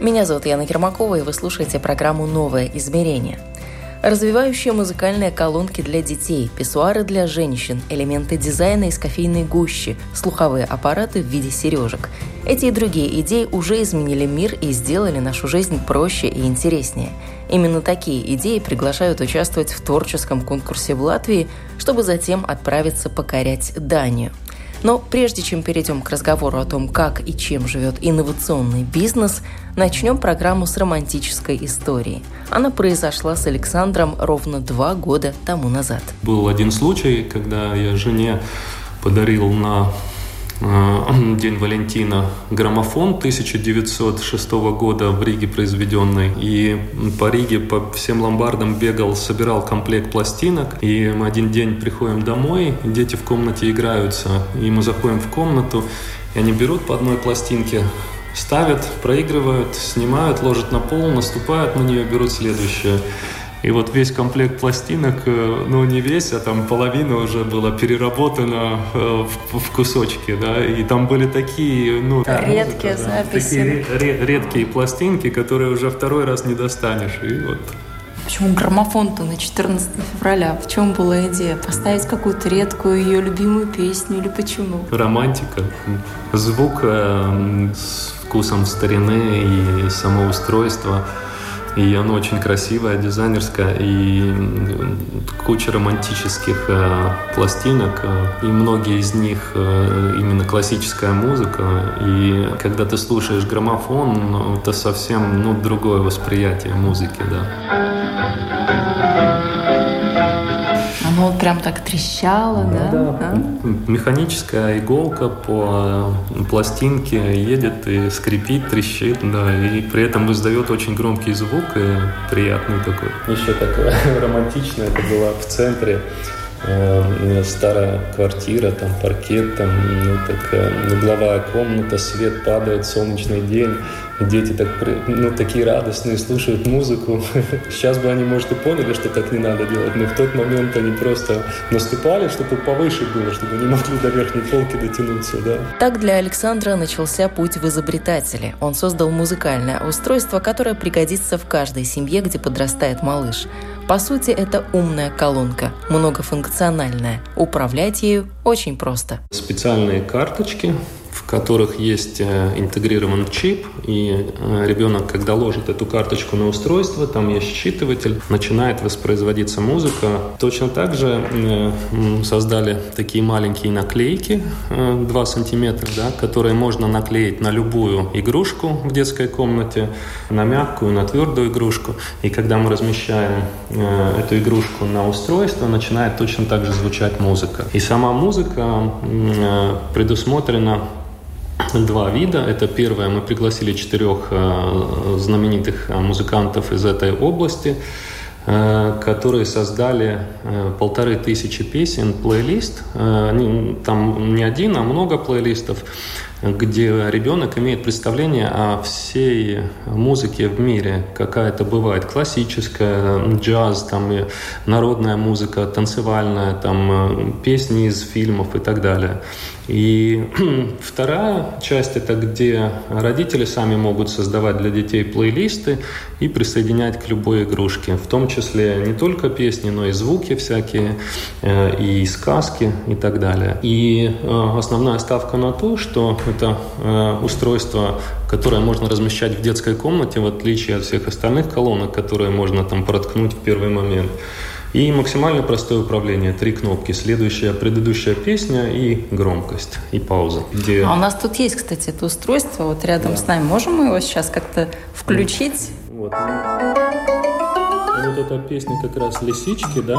Меня зовут Яна Кермакова, и вы слушаете программу «Новое измерение». Развивающие музыкальные колонки для детей, писсуары для женщин, элементы дизайна из кофейной гущи, слуховые аппараты в виде сережек. Эти и другие идеи уже изменили мир и сделали нашу жизнь проще и интереснее. Именно такие идеи приглашают участвовать в творческом конкурсе в Латвии, чтобы затем отправиться покорять Данию. Но прежде чем перейдем к разговору о том, как и чем живет инновационный бизнес, начнем программу с романтической истории. Она произошла с Александром ровно 2 года тому назад. Был один случай, когда я жене подарил на День Валентина граммофон 1906 года в Риге произведенный. И по Риге, по всем ломбардам бегал, собирал комплект пластинок. И мы один день приходим домой, дети в комнате играются. И мы заходим в комнату, и они берут по одной пластинке, ставят, проигрывают, снимают, ложат на пол, наступают на нее, берут следующее. И вот весь комплект пластинок, ну не весь, а там половина уже была переработана в кусочки, да, и там были такие, ну... Редкие записи. Такие редкие пластинки, которые уже второй раз не достанешь, и вот... Почему граммофон-то на 14 февраля? В чем была идея? Поставить какую-то редкую ее любимую песню или почему? Романтика. Звук с вкусом старины и самоустройства. И оно очень красивое, дизайнерское, и куча романтических пластинок, и многие из них именно классическая музыка. И когда ты слушаешь граммофон, это совсем другое восприятие музыки, да. Оно прям так трещало, да? Механическая иголка по пластинке едет и скрипит, трещит, да, и при этом издает очень громкий звук и приятный такой. Еще такое романтичное, это было в центре, старая квартира, там паркет, там, угловая комната, свет падает, солнечный день, дети так, такие радостные, слушают музыку. Сейчас бы они, может, и поняли, что так не надо делать, но в тот момент они просто наступали, чтобы повыше было, чтобы не могли до верхней полки дотянуться, да. Так для Александра начался путь в изобретатели. Он создал музыкальное устройство, которое пригодится в каждой семье, где подрастает малыш. По сути, это умная колонка, многофункциональная. Управлять ею очень просто. Специальные карточки, в которых есть интегрирован чип, и ребенок, когда ложит эту карточку на устройство, там есть считыватель, начинает воспроизводиться музыка. Точно так же создали такие маленькие наклейки 2 сантиметра, да, которые можно наклеить на любую игрушку в детской комнате, на мягкую, на твердую игрушку. И когда мы размещаем эту игрушку на устройство, начинает точно так же звучать музыка. И сама музыка предусмотрена два вида. Это первое, мы пригласили 4 знаменитых музыкантов из этой области, которые создали 1500 песен, плейлист. Там не один, а много плейлистов, где ребенок имеет представление о всей музыке в мире, какая это бывает: классическая, джаз, там, и народная музыка, танцевальная, там, песни из фильмов и так далее. И вторая часть – это где родители сами могут создавать для детей плейлисты и присоединять к любой игрушке, в том числе не только песни, но и звуки всякие, и сказки и так далее. И основная ставка на то, что это устройство, которое можно размещать в детской комнате, в отличие от всех остальных колонок, которые можно там проткнуть в первый момент. И максимально простое управление. 3 кнопки. Следующая, предыдущая песня и громкость, и пауза. Где... А у нас тут есть, кстати, это устройство вот рядом, да, с нами. Можем мы его сейчас как-то включить? Вот. Вот эта песня как раз «Лисички», да?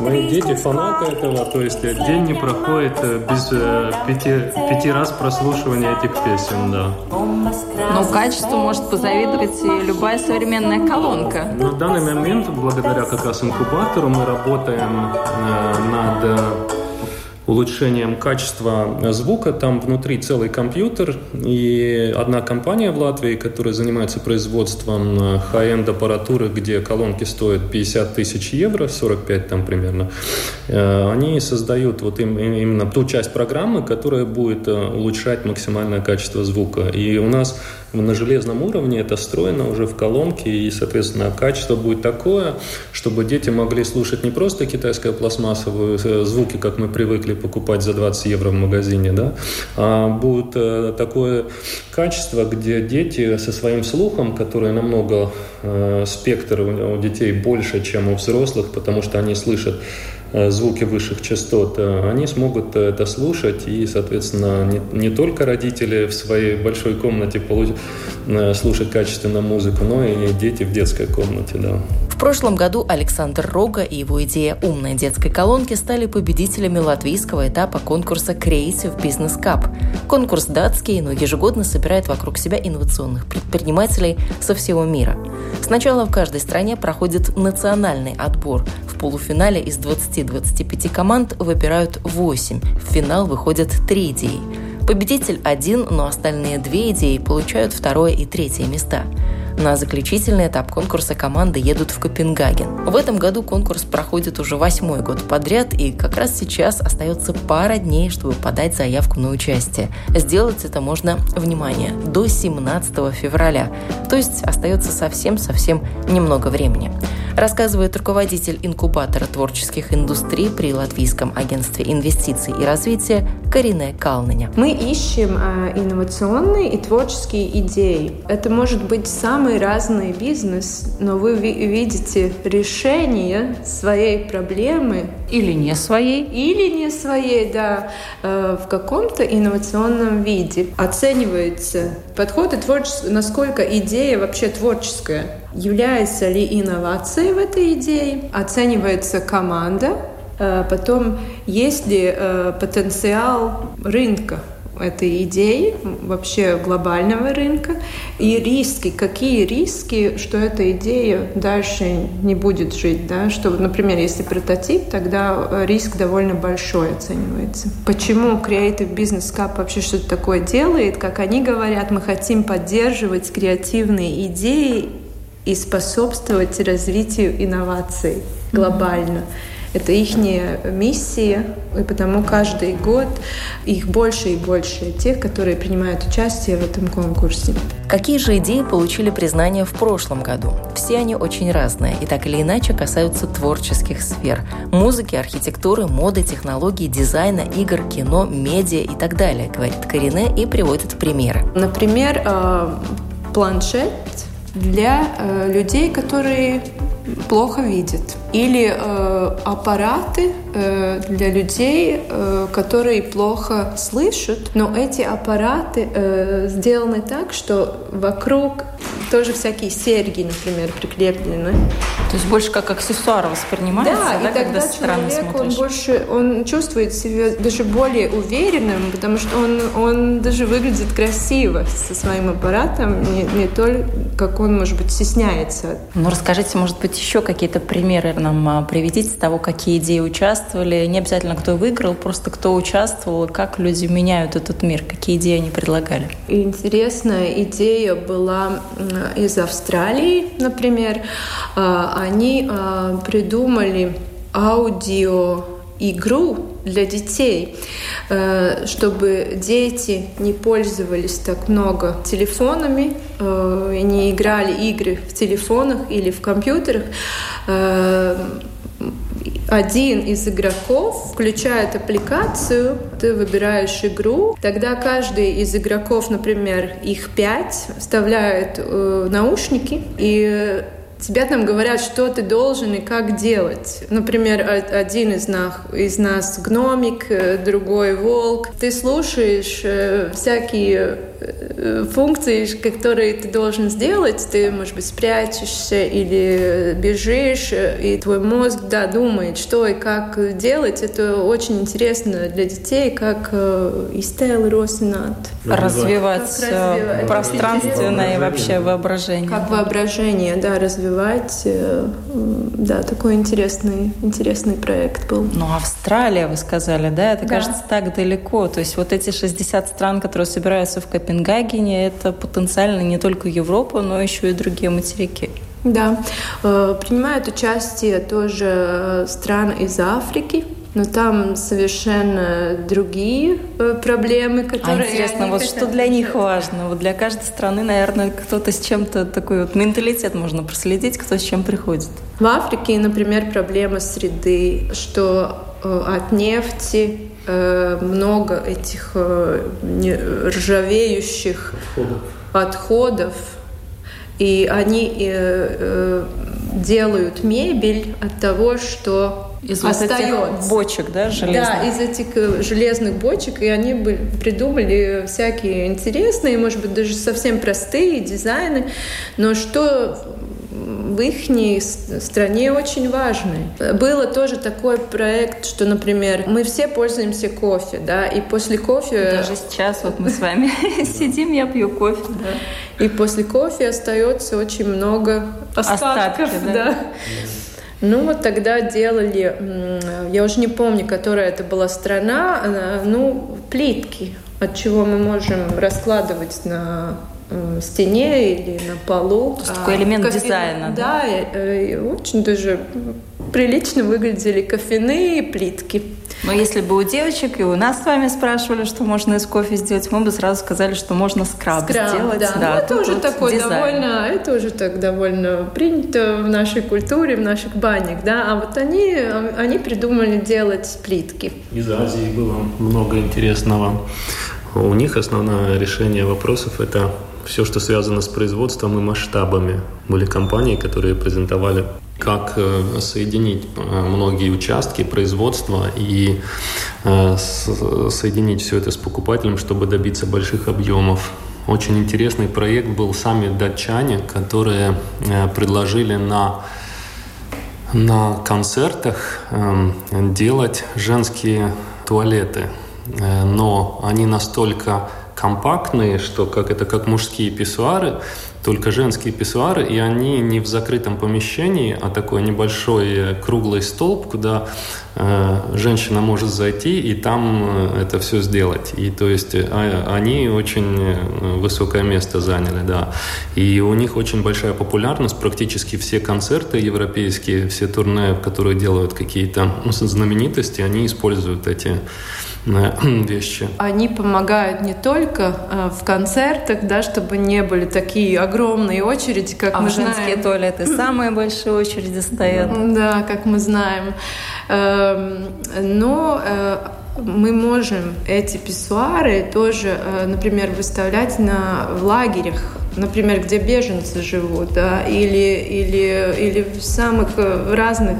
Мои дети фанаты этого, то есть день не проходит без пяти раз прослушивания этих песен, да. Но качеству может позавидовать и любая современная колонка. На данный момент, благодаря как раз инкубатору, мы работаем над улучшением качества звука. Там внутри целый компьютер, и одна компания в Латвии, которая занимается производством хай-энд аппаратуры, где колонки стоят 50 тысяч евро, 45 там примерно, они создают вот именно ту часть программы, которая будет улучшать максимальное качество звука. И у нас на железном уровне это встроено уже в колонки, и, соответственно, качество будет такое, чтобы дети могли слушать не просто китайскую пластмассовую звуки, как мы привыкли покупать за 20 евро в магазине, да, а будет такое качество, где дети со своим слухом, который намного спектр у детей больше, чем у взрослых, потому что они слышат звуки высших частот, они смогут это слушать, и, соответственно, не только родители в своей большой комнате слушать качественную музыку, но и дети в детской комнате, да. В прошлом году Александр Рога и его идея умной детской колонки стали победителями латвийского этапа конкурса Creative Business Cup. Конкурс датский, но ежегодно собирает вокруг себя инновационных предпринимателей со всего мира. Сначала в каждой стране проходит национальный отбор. В полуфинале из 20-25 команд выбирают 8. В финал выходят 3 идеи. Победитель один, но остальные 2 идеи получают 2-е и 3-е места. На заключительный этап конкурса команды едут в Копенгаген. В этом году конкурс проходит уже 8-й год подряд, и как раз сейчас остается пара дней, чтобы подать заявку на участие. Сделать это можно, внимание, до 17 февраля, то есть остается совсем-совсем немного времени. Рассказывает руководитель инкубатора творческих индустрий при Латвийском агентстве инвестиций и развития Карина Калнеря. Мы ищем инновационные и творческие идеи. Это может быть самый разные бизнес, но вы видите решение своей проблемы или не своей, да, в каком-то инновационном виде. Оценивается подход и творчество, насколько идея вообще творческая, является ли инновацией в этой идее, оценивается команда, потом есть ли потенциал рынка этой идеи, вообще глобального рынка, и риски, какие риски, что эта идея дальше не будет жить, да, что, например, если прототип, тогда риск довольно большой оценивается. Почему Creative Business Cup вообще что-то такое делает? Как они говорят, мы хотим поддерживать креативные идеи и способствовать развитию инноваций глобально. Это их миссия, и потому каждый год их больше и больше, тех, которые принимают участие в этом конкурсе. Какие же идеи получили признание в прошлом году? Все они очень разные и так или иначе касаются творческих сфер – музыки, архитектуры, моды, технологий, дизайна, игр, кино, медиа и так далее, говорит Карина и приводит примеры. Например, планшет для людей, которые плохо видят. Или аппараты для людей, которые плохо слышат. Но эти аппараты сделаны так, что вокруг тоже всякие серьги, например, прикреплены. То есть больше как аксессуар воспринимается, да, и когда странно смотришь. Да, и тогда человек он чувствует себя даже более уверенным, потому что он даже выглядит красиво со своим аппаратом, не только как он, может быть, стесняется. Ну, расскажите, может быть, еще какие-то примеры нам приведите того, какие идеи участвовали. Не обязательно, кто выиграл, просто кто участвовал, как люди меняют этот мир, какие идеи они предлагали. Интересная идея была из Австралии, например. Они придумали аудиоигру для детей, чтобы дети не пользовались так много телефонами, не играли игры в телефонах или в компьютерах. Один из игроков включает аппликацию, ты выбираешь игру, тогда каждый из игроков, например, их 5, вставляет наушники, и тебя там говорят, что ты должен и как делать. Например, один из нас гномик, другой волк. Ты слушаешь всякие функции, которые ты должен сделать, ты, может быть, спрячешься или бежишь, и твой мозг, да, думает, что и как делать. Это очень интересно для детей, как истел росинат. Развивать пространственное и вообще воображение. Как воображение, да, развивать. Да, такой интересный проект был. Ну, Австралия, вы сказали, да? Это, кажется, так далеко. То есть вот эти 60 стран, которые собираются в Копенгагене, это потенциально не только Европа, но еще и другие материки. Да. Принимают участие тоже страны из Африки, но там совершенно другие проблемы, которые... Интересно, вот что для них важно? Вот для каждой страны, наверное, кто-то с чем-то такой вот менталитет можно проследить, кто с чем приходит. В Африке, например, проблема среды, что от нефти много этих ржавеющих отходов, и они делают мебель от того, что из этих бочек, да, железных? Да, из этих железных бочек. И они придумали всякие интересные, может быть, даже совсем простые дизайны. Но что в их стране очень важно. Было тоже такой проект, что, например, мы все пользуемся кофе, да, и после кофе... Даже сейчас вот мы с вами сидим, я пью кофе, да. И после кофе остается очень много остатков, да. Ну, вот тогда делали, я уже не помню, которая это была страна, ну, плитки, от чего мы можем раскладывать на стене или на полу. То есть такой элемент дизайна. Да, и очень даже прилично выглядели кофейные плитки. Но если бы у девочек и у нас с вами спрашивали, что можно из кофе сделать, мы бы сразу сказали, что можно скраб сделать. Да. Да, ну, это уже такой довольно, это уже так довольно принято в нашей культуре, в наших банях, да. А вот они придумали делать плитки. Из Азии было много интересного. У них основное решение вопросов – это все, что связано с производством и масштабами. Были компании, которые презентовали, как соединить многие участки производства и соединить все это с покупателем, чтобы добиться больших объемов. Очень интересный проект был сами датчане, которые предложили на концертах делать женские туалеты. Но они настолько компактные, что как мужские писсуары, только женские писсуары, и они не в закрытом помещении, а такой небольшой круглый столб, куда женщина может зайти и там это все сделать. И то есть они очень высокое место заняли, да. И у них очень большая популярность, практически все концерты европейские, все турне, которые делают какие-то знаменитости, они используют эти вещи. Они помогают не только в концертах, да, чтобы не были такие огромные очереди, как мы знаем. Женские туалеты самые большие очереди стоят. Да, как мы знаем. Но мы можем эти писсуары тоже, например, выставлять в лагерях, например, где беженцы живут, да, или в самых разных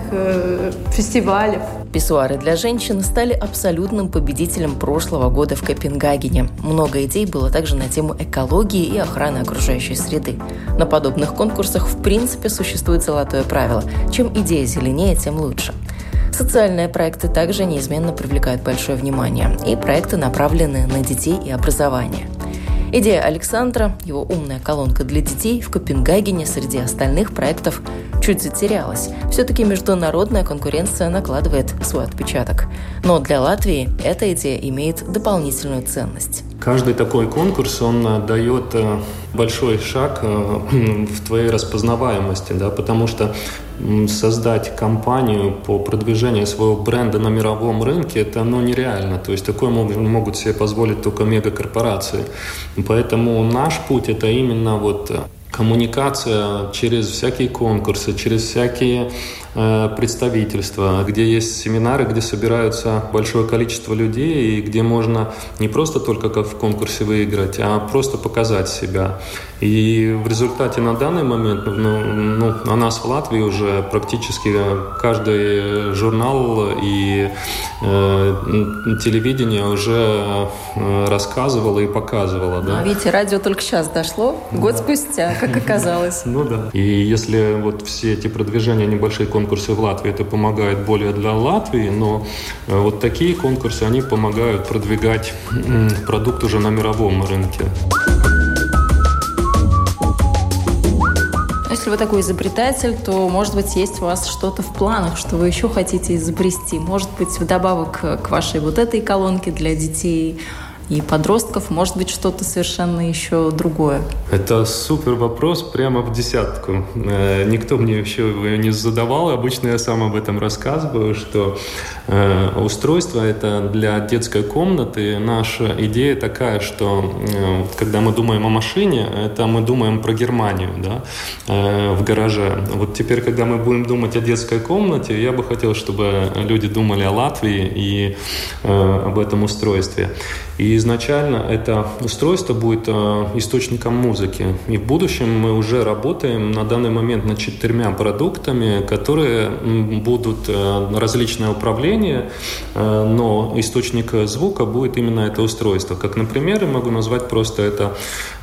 фестивалях. Писсуары для женщин стали абсолютным победителем прошлого года в Копенгагене. Много идей было также на тему экологии и охраны окружающей среды. На подобных конкурсах в принципе существует золотое правило: чем идея зеленее, тем лучше. Социальные проекты также неизменно привлекают большое внимание, и проекты направлены на детей и образование. Идея Александра, его умная колонка для детей, в Копенгагене среди остальных проектов чуть затерялась. Все-таки международная конкуренция накладывает свой отпечаток. Но для Латвии эта идея имеет дополнительную ценность. Каждый такой конкурс, он дает большой шаг в твоей распознаваемости, да, потому что создать компанию по продвижению своего бренда на мировом рынке, это, ну, нереально. То есть такое могут себе позволить только мегакорпорации. Поэтому наш путь – это именно вот коммуникация через всякие конкурсы, через всякие представительства, где есть семинары, где собираются большое количество людей и где можно не просто только как в конкурсе выиграть, а просто показать себя. И в результате на данный момент, у нас в Латвии уже практически каждый журнал и телевидение уже рассказывало и показывало. Да. А видите, радио только сейчас дошло, год спустя, как оказалось. Ну да. И если вот все эти продвижения, небольшие конкурсы в Латвии, это помогает более для Латвии, но вот такие конкурсы, они помогают продвигать продукт уже на мировом рынке. Если вы такой изобретатель, то, может быть, есть у вас что-то в планах, что вы еще хотите изобрести. Может быть, вдобавок к вашей вот этой колонке для детей и подростков, может быть, что-то совершенно еще другое? Это супер вопрос, прямо в десятку. Никто мне еще его не задавал. Обычно я сам об этом рассказываю, что устройство это для детской комнаты. Наша идея такая, что когда мы думаем о машине, это мы думаем про Германию, да, в гараже. Вот теперь, когда мы будем думать о детской комнате, я бы хотел, чтобы люди думали о Латвии и об этом устройстве. И изначально это устройство будет источником музыки. И в будущем мы уже работаем на данный момент над 4 продуктами, которые будут различное управление, но источник звука будет именно это устройство. Как, например, я могу назвать просто это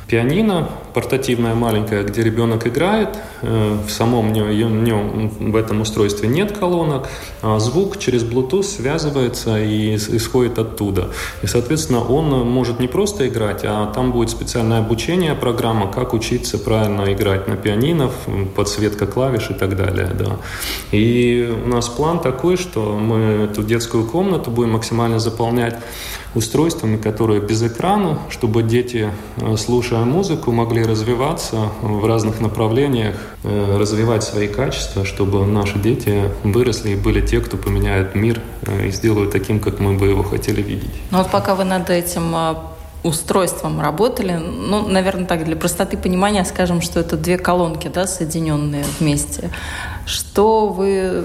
пианино, портативное маленькое, где ребенок играет. В самом нем, в этом устройстве нет колонок, а звук через Bluetooth связывается и исходит оттуда. И, соответственно, он может не просто играть, а там будет специальное обучение, программа, как учиться правильно играть на пианино, подсветка клавиш и так далее. Да. И у нас план такой, что мы эту детскую комнату будем максимально заполнять устройствами, которые без экрана, чтобы дети, слушая музыку, могли развиваться в разных направлениях, развивать свои качества, чтобы наши дети выросли и были те, кто поменяет мир и сделают таким, как мы бы его хотели видеть. Ну вот пока вы над этим устройством работали, ну, наверное, так, для простоты понимания скажем, что это 2 колонки, да, соединенные вместе. Что вы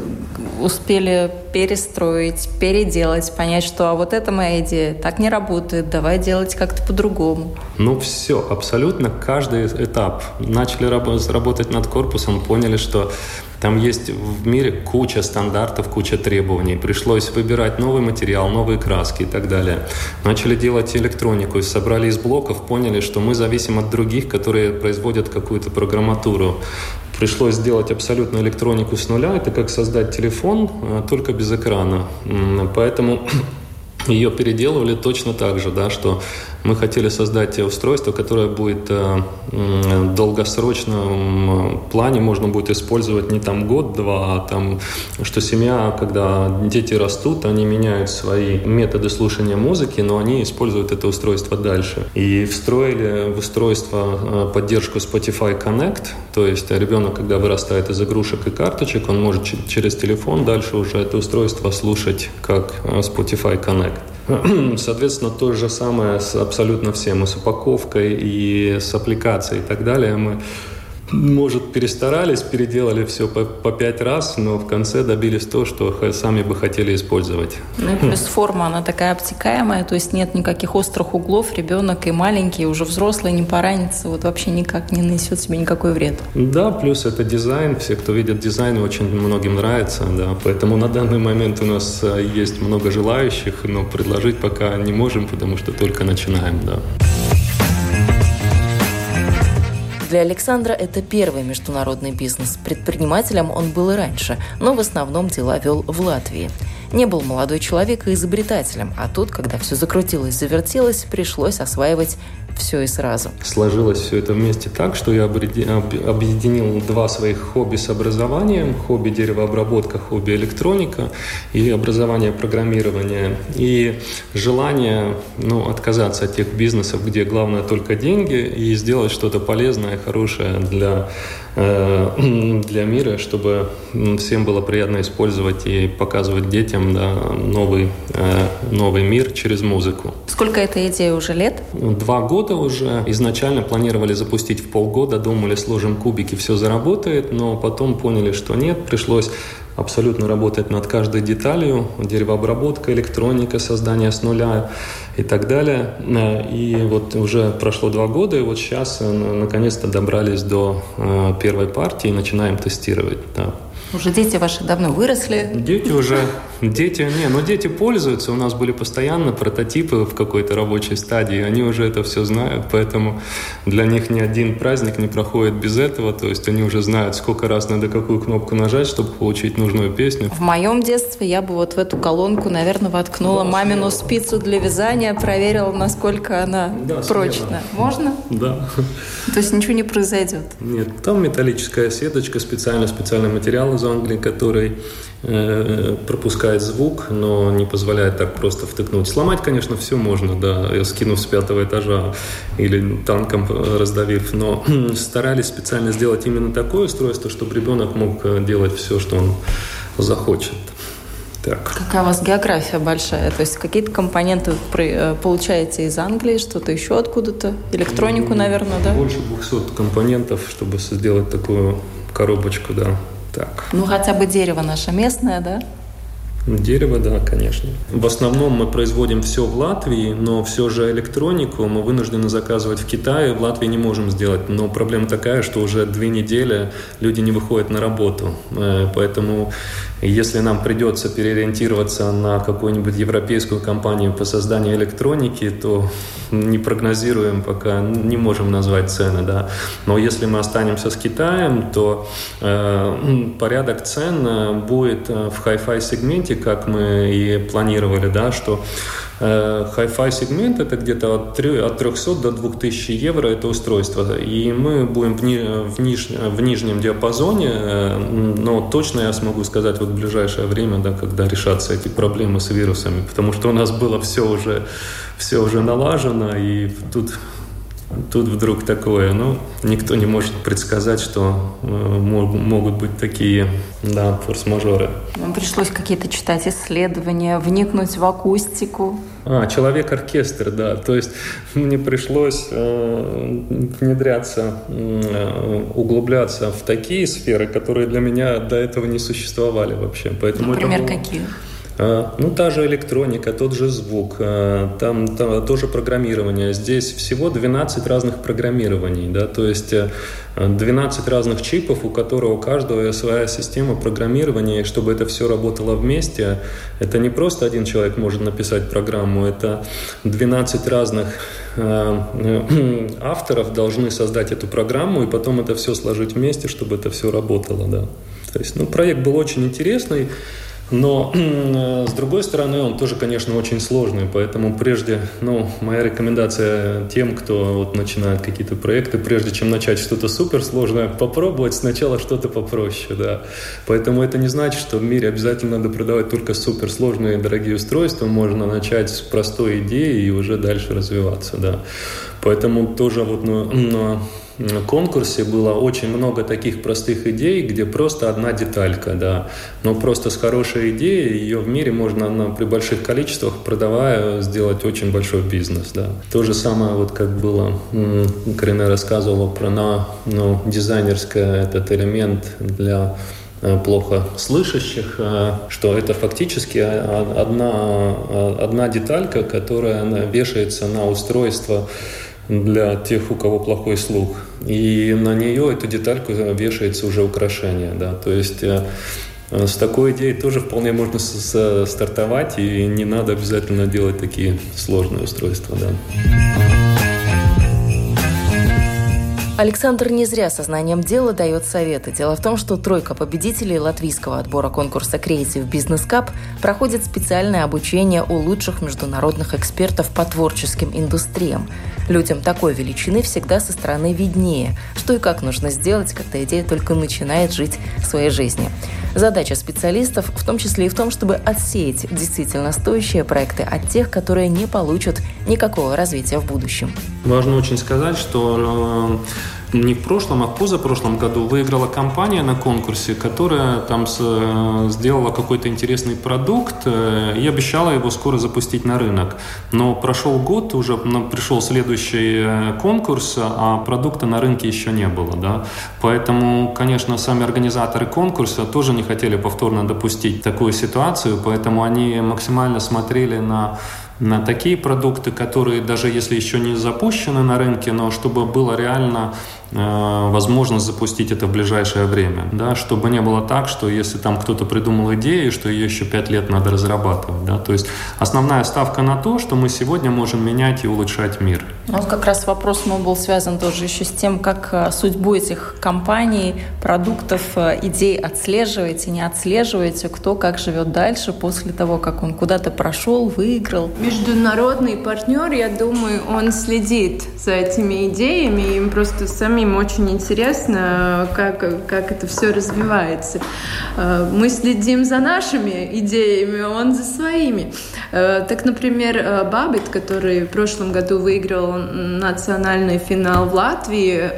успели перестроить, переделать, понять, что а вот эта моя идея так не работает, давай делать как-то по-другому? Ну, все, абсолютно каждый этап. Начали работать над корпусом, поняли, что там есть в мире куча стандартов, куча требований. Пришлось выбирать новый материал, новые краски и так далее. Начали делать электронику, собрали из блоков, поняли, что мы зависим от других, которые производят какую-то программатуру. Пришлось сделать абсолютно электронику с нуля. Это как создать телефон, только без экрана. Поэтому ее переделывали точно так же, да, что мы хотели создать устройство, которое будет в долгосрочном плане можно будет использовать не там год-два, а там, что семья, когда дети растут, они меняют свои методы слушания музыки, но они используют это устройство дальше. И встроили в устройство поддержку Spotify Connect, то есть ребенок, когда вырастает из игрушек и карточек, он может через телефон дальше уже это устройство слушать как Spotify Connect. Соответственно, то же самое с абсолютно всем, и с упаковкой, и с аппликацией и так далее. Мы, может, перестарались, переделали все по 5 раз, но в конце добились то, что сами бы хотели использовать. Ну и плюс форма, она такая обтекаемая, то есть нет никаких острых углов, ребенок и маленький, и уже взрослый не поранится, вот вообще никак не нанесет себе никакой вред. Да, плюс это дизайн, все, кто видит дизайн, очень многим нравится, да, поэтому на данный момент у нас есть много желающих, но предложить пока не можем, потому что только начинаем, да. Для Александра это первый международный бизнес. Предпринимателем он был и раньше, но в основном дела вел в Латвии. Не был молодой человек и изобретателем, а тут, когда все закрутилось, завертелось, пришлось осваивать все и сразу. Сложилось все это вместе так, что я объединил 2 своих хобби с образованием. Хобби деревообработка, хобби электроника и образование программирования. И желание отказаться от тех бизнесов, где главное только деньги, и сделать что-то полезное, хорошее для мира, чтобы всем было приятно использовать и показывать детям, да, новый мир через музыку. Сколько этой идее уже лет? 2 года уже. Изначально планировали запустить в полгода, думали, сложим кубики, все заработает, но потом поняли, что нет, пришлось абсолютно работать над каждой деталью, деревообработка, электроника, создание с нуля и так далее. И вот уже прошло 2 года, и вот сейчас наконец-то добрались до первой партии и начинаем тестировать. Да. Уже дети ваши давно выросли? Дети уже Дети пользуются. У нас были постоянно прототипы в какой-то рабочей стадии. Они уже это все знают, поэтому для них ни один праздник не проходит без этого. То есть они уже знают, сколько раз надо какую кнопку нажать, чтобы получить нужную песню. В моем детстве я бы вот в эту колонку, наверное, воткнула мамину спицу для вязания, проверила, насколько она прочна. Можно? Да. То есть ничего не произойдет? Нет. Там металлическая сеточка, специальный материал из Англии, который пропускает звук, но не позволяет так просто втыкнуть. Сломать, конечно, все можно, да, скинув с 5-го этажа или танком раздавив, но старались специально сделать именно такое устройство, чтобы ребенок мог делать все, что он захочет. Так. Какая у вас география большая? То есть какие-то компоненты получаете из Англии, что-то еще откуда-то? Электронику, наверное, да? Больше 200 компонентов, чтобы сделать такую коробочку, да. Так. Ну, хотя бы дерево наше местное, да? Дерево, да, конечно. В основном мы производим все в Латвии, но все же электронику мы вынуждены заказывать в Китае, в Латвии не можем сделать. Но проблема такая, что уже 2 недели люди не выходят на работу. Поэтому если нам придется переориентироваться на какую-нибудь европейскую компанию по созданию электроники, то не прогнозируем пока, не можем назвать цены, да. Но если мы останемся с Китаем, то порядок цен будет в хай-фай сегменте, как мы и планировали, да, что хай-фай сегмент — это где-то от 300 до 2000 евро это устройство. И мы будем в нижнем диапазоне, но точно я смогу сказать вот в ближайшее время, да, когда решатся эти проблемы с вирусами, потому что у нас было все уже налажено, и тут вдруг такое. Ну, никто не может предсказать, что могут быть такие, да, форс-мажоры. Вам пришлось какие-то читать исследования, вникнуть в акустику? Человек-оркестр, да. То есть мне пришлось внедряться, углубляться в такие сферы, которые для меня до этого не существовали вообще. Поэтому например, какие? Ну, та же электроника, тот же звук, там тоже программирование. Здесь всего 12 разных программирований, да, то есть 12 разных чипов, у каждого своя система программирования, чтобы это все работало вместе. Это не просто один человек может написать программу, это 12 разных авторов должны создать эту программу и потом это все сложить вместе, чтобы это все работало, да. То есть, ну, проект был очень интересный. Но, с другой стороны, он тоже, конечно, очень сложный, поэтому прежде, ну, моя рекомендация тем, кто вот начинает какие-то проекты, прежде чем начать что-то суперсложное, попробовать сначала что-то попроще, да. Поэтому это не значит, что в мире обязательно надо продавать только суперсложные дорогие устройства, можно начать с простой идеи и уже дальше развиваться, да. Поэтому тоже вот, на конкурсе было очень много таких простых идей, где просто одна деталька, да. Но просто с хорошей идеей ее в мире можно при больших количествах, продавая, сделать очень большой бизнес, да. То же самое, вот как было, Карина рассказывала про дизайнерский этот элемент для плохо слышащих, что это фактически одна деталька, которая вешается на устройство для тех, у кого плохой слух. И на нее, эту детальку, вешается уже украшение, да. То есть с такой идеей тоже вполне можно стартовать, и не надо обязательно делать такие сложные устройства, да. Александр не зря сознанием дела дает советы. Дело в том, что 3 победителей латвийского отбора конкурса Creative Business Cup проходит специальное обучение у лучших международных экспертов по творческим индустриям. Людям такой величины всегда со стороны виднее, что и как нужно сделать, когда идея только начинает жить своей жизнью. Задача специалистов в том числе и в том, чтобы отсеять действительно стоящие проекты от тех, которые не получат никакого развития в будущем. Важно очень сказать, что не в прошлом, а в позапрошлом году выиграла компания на конкурсе, которая там сделала какой-то интересный продукт и обещала его скоро запустить на рынок. Но прошел год, уже пришел следующий конкурс, а продукта на рынке еще не было, да. Поэтому, конечно, сами организаторы конкурса тоже не хотели повторно допустить такую ситуацию, поэтому они максимально смотрели на на такие продукты, которые даже если еще не запущены на рынке, но чтобы было реально возможность запустить это в ближайшее время, да, чтобы не было так, что если там кто-то придумал идею, что ее еще 5 лет надо разрабатывать, да, то есть основная ставка на то, что мы сегодня можем менять и улучшать мир. Вот как раз вопрос мой был связан тоже еще с тем, как судьбу этих компаний, продуктов, идей отслеживаете, не отслеживаете, кто как живет дальше после того, как он куда-то прошел, выиграл. Международный партнер, я думаю, он следит за этими идеями, им просто сами им очень интересно, как это все развивается. Мы следим за нашими идеями, он за своими. Так, например, Бабит, который в прошлом году выиграл национальный финал в Латвии,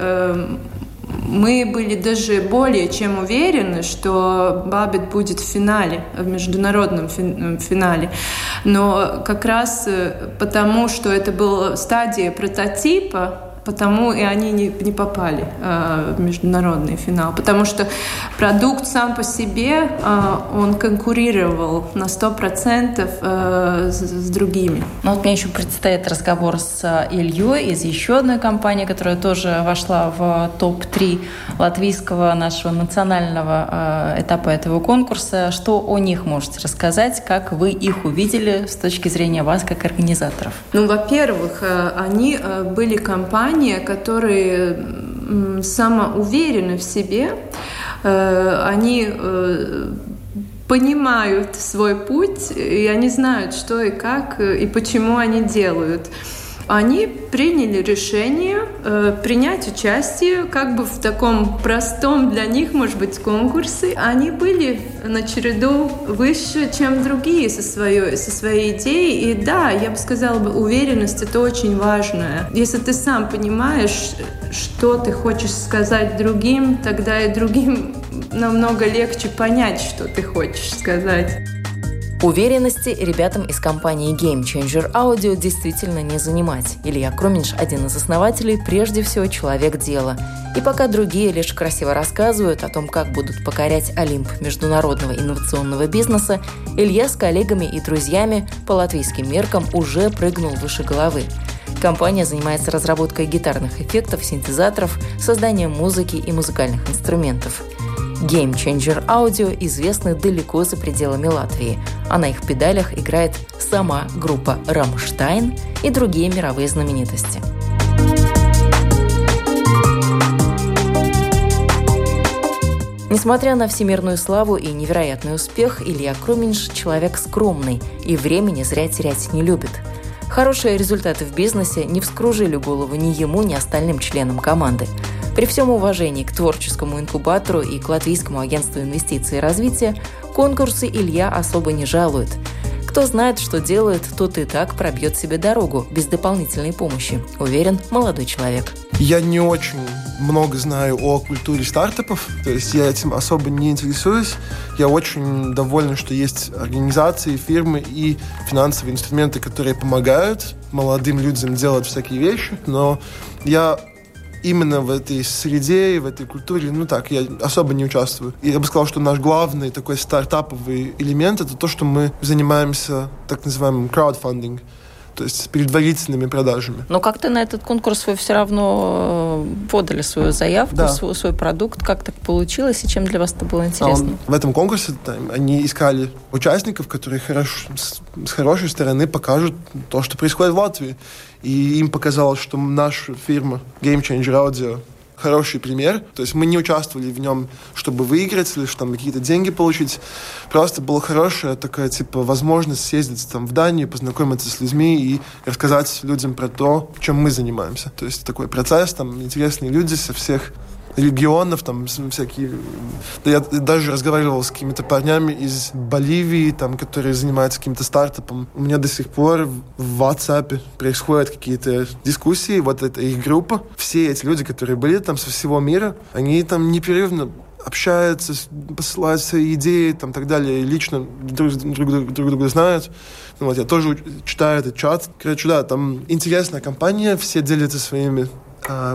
мы были даже более чем уверены, что Бабит будет в финале, в международном финале. Но как раз потому, что это была стадия прототипа, потому и они не попали в международный финал. Потому что продукт сам по себе, он конкурировал на 100% с другими. Ну, вот мне еще предстоит разговор с Ильей из еще одной компании, которая тоже вошла в топ-3 латвийского нашего национального этапа этого конкурса. Что о них можете рассказать? Как вы их увидели с точки зрения вас, как организаторов? Ну, во-первых, они были компанией, которые самоуверены в себе, они понимают свой путь, и они знают, что и как, и почему они делают. Они приняли решение принять участие как бы в таком простом для них, может быть, конкурсе. Они были на череду выше, чем другие со своей идеей. И да, я бы сказала, уверенность – это очень важно. Если ты сам понимаешь, что ты хочешь сказать другим, тогда и другим намного легче понять, что ты хочешь сказать. Уверенности ребятам из компании Game Changer Audio действительно не занимать. Илья Круминьш – один из основателей, прежде всего человек дела. И пока другие лишь красиво рассказывают о том, как будут покорять Олимп международного инновационного бизнеса, Илья с коллегами и друзьями по латвийским меркам уже прыгнул выше головы. Компания занимается разработкой гитарных эффектов, синтезаторов, созданием музыки и музыкальных инструментов. Game Changer Audio известны далеко за пределами Латвии, а на их педалях играет сама группа «Рамштайн» и другие мировые знаменитости. Несмотря на всемирную славу и невероятный успех, Илья Круминьш – человек скромный и времени зря терять не любит. Хорошие результаты в бизнесе не вскружили голову ни ему, ни остальным членам команды. При всем уважении к творческому инкубатору и к Латвийскому агентству инвестиций и развития конкурсы Илья особо не жалует. Кто знает, что делает, тот и так пробьет себе дорогу без дополнительной помощи, уверен молодой человек. Я не очень много знаю о культуре стартапов, то есть я этим особо не интересуюсь. Я очень доволен, что есть организации, фирмы и финансовые инструменты, которые помогают молодым людям делать всякие вещи, но я именно в этой среде, в этой культуре, я особо не участвую. И я бы сказал, что наш главный такой стартаповый элемент – это то, что мы занимаемся так называемым краудфандингом, то есть предварительными продажами. Но как-то на этот конкурс вы все равно подали свою заявку, да, свой продукт. Как так получилось и чем для вас это было интересно? В этом конкурсе они искали участников, которые с хорошей стороны покажут то, что происходит в Латвии. И им показалось, что наша фирма Game Changer Audio хороший пример. То есть мы не участвовали в нем, чтобы выиграть, лишь там какие-то деньги получить. Просто была хорошая такая, возможность съездить там в Данию, познакомиться с людьми и рассказать людям про то, чем мы занимаемся. То есть такой процесс, там интересные люди со всех регионов, там всякие. Я даже разговаривал с какими-то парнями из Боливии, там, которые занимаются каким-то стартапом. У меня до сих пор в WhatsApp происходят какие-то дискуссии, вот эта их группа. Все эти люди, которые были там со всего мира, они там непрерывно общаются, посылают свои идеи, там, так далее, и лично друг друга знают. Я тоже читаю этот чат. Короче, да, там интересная компания, все делятся своими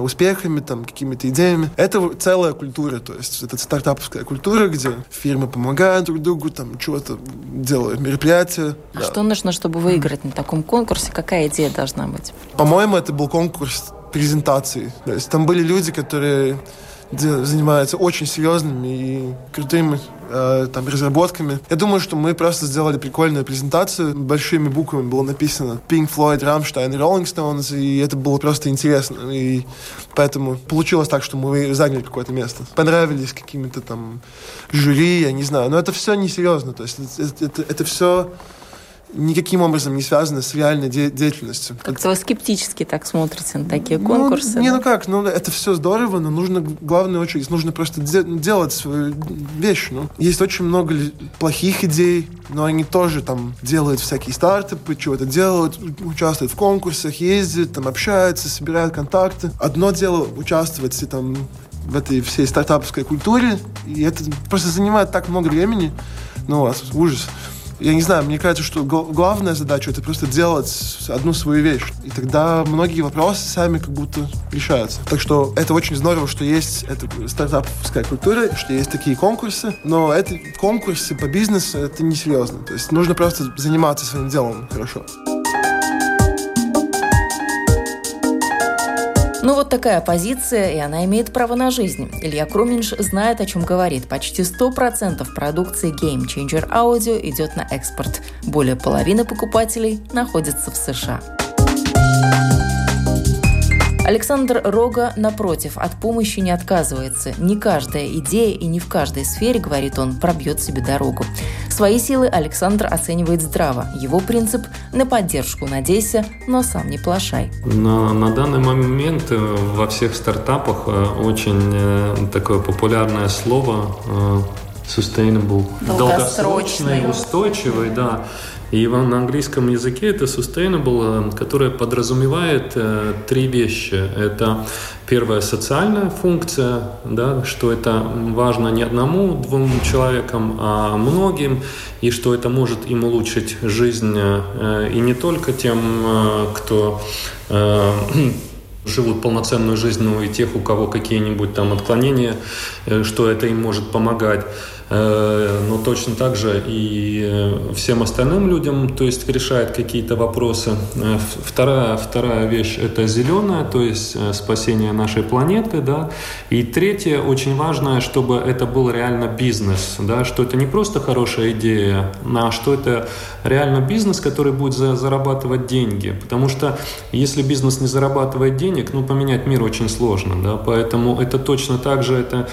успехами, там, какими-то идеями. Это целая культура, то есть это стартаповская культура, где фирмы помогают друг другу, там, чего-то делают, мероприятия. А да. Что нужно, чтобы выиграть на таком конкурсе? Какая идея должна быть? По-моему, это был конкурс презентаций. То есть там были люди, которые занимаются очень серьезными и крутыми там, разработками. Я думаю, что мы просто сделали прикольную презентацию. Большими буквами было написано Pink Floyd, Рамштайн и Rolling Stones, и это было просто интересно. И поэтому получилось так, что мы заняли какое-то место. Понравились какими-то там жюри, я не знаю. Но это все несерьезно. То есть это все никаким образом не связано с реальной деятельностью. Как-то вы скептически так смотрите на такие конкурсы. Не, да? Это все здорово, но нужно, в главную очередь, нужно просто делать свою вещь. Есть очень много плохих идей, но они тоже там делают всякие стартапы, чего-то делают, участвуют в конкурсах, ездят, там общаются, собирают контакты. Одно дело участвовать и там в этой всей стартаповской культуре, и это просто занимает так много времени. Ужас. Я не знаю, мне кажется, что главная задача – это просто делать одну свою вещь. И тогда многие вопросы сами как будто решаются. Так что это очень здорово, что есть эта стартаповская культура, что есть такие конкурсы. Но эти конкурсы по бизнесу – это несерьезно. То есть нужно просто заниматься своим делом хорошо. Такая позиция, и она имеет право на жизнь. Илья Круминьш знает, о чем говорит. Почти 100% продукции Game Changer Audio идет на экспорт. Более половины покупателей находятся в США. Александр Рога, напротив, от помощи не отказывается. Не каждая идея и не в каждой сфере, говорит он, пробьет себе дорогу. Свои силы Александр оценивает здраво. Его принцип – на поддержку надейся, но сам не плашай. На данный момент во всех стартапах очень такое популярное слово sustainable. Долгосрочный, устойчивый, да. И на английском языке это sustainable, которое подразумевает три вещи. Это первая социальная функция, да, что это важно не одному-двум человекам, а многим, и что это может им улучшить жизнь и не только тем, кто живут полноценную жизнь, но и тех, у кого какие-нибудь там отклонения, что это им может помогать. Но точно так же и всем остальным людям, то есть решает какие-то вопросы. Вторая вещь – это зеленая, то есть спасение нашей планеты, да. И третье, очень важное, чтобы это был реально бизнес, да, что это не просто хорошая идея, а что это реально бизнес, который будет зарабатывать деньги. Потому что если бизнес не зарабатывает денег, поменять мир очень сложно, да. Поэтому это точно так же, это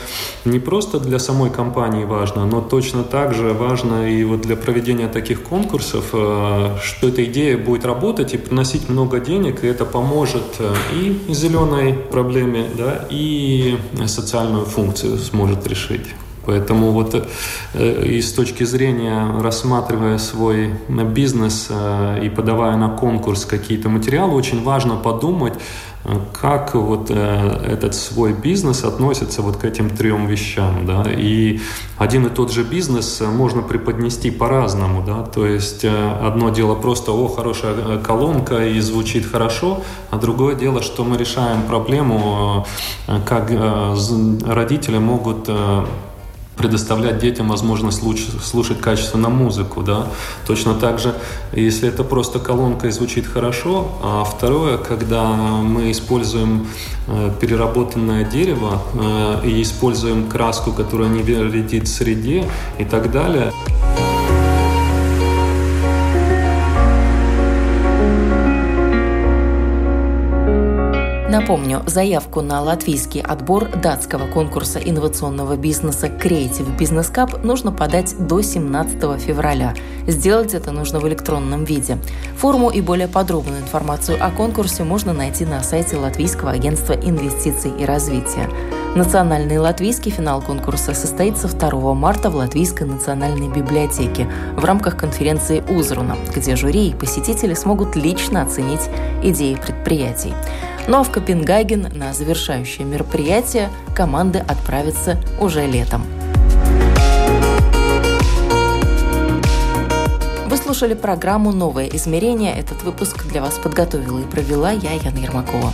не просто для самой компании важно, но точно так же важно и для проведения таких конкурсов, что эта идея будет работать и приносить много денег, и это поможет и зеленой проблеме, да, и социальную функцию сможет решить. Поэтому и с точки зрения, рассматривая свой бизнес и подавая на конкурс какие-то материалы, очень важно подумать, как этот свой бизнес относится к этим трем вещам, да, и один и тот же бизнес можно преподнести по-разному, да, то есть одно дело просто, хорошая колонка и звучит хорошо, а другое дело, что мы решаем проблему, как родители могут предоставлять детям возможность слушать качественную музыку, да. Точно так же, если это просто колонка и звучит хорошо, а второе, когда мы используем переработанное дерево и используем краску, которая не вредит среде и так далее. Напомню, заявку на латвийский отбор датского конкурса инновационного бизнеса Creative Business Cup нужно подать до 17 февраля. Сделать это нужно в электронном виде. Форму и более подробную информацию о конкурсе можно найти на сайте Латвийского агентства инвестиций и развития. Национальный латвийский финал конкурса состоится 2 марта в Латвийской национальной библиотеке в рамках конференции «Узруна», где жюри и посетители смогут лично оценить идеи предприятий. Ну а в Копенгаген на завершающее мероприятие команды отправятся уже летом. Вы слушали программу «Новое измерение». Этот выпуск для вас подготовила и провела я, Яна Ермакова.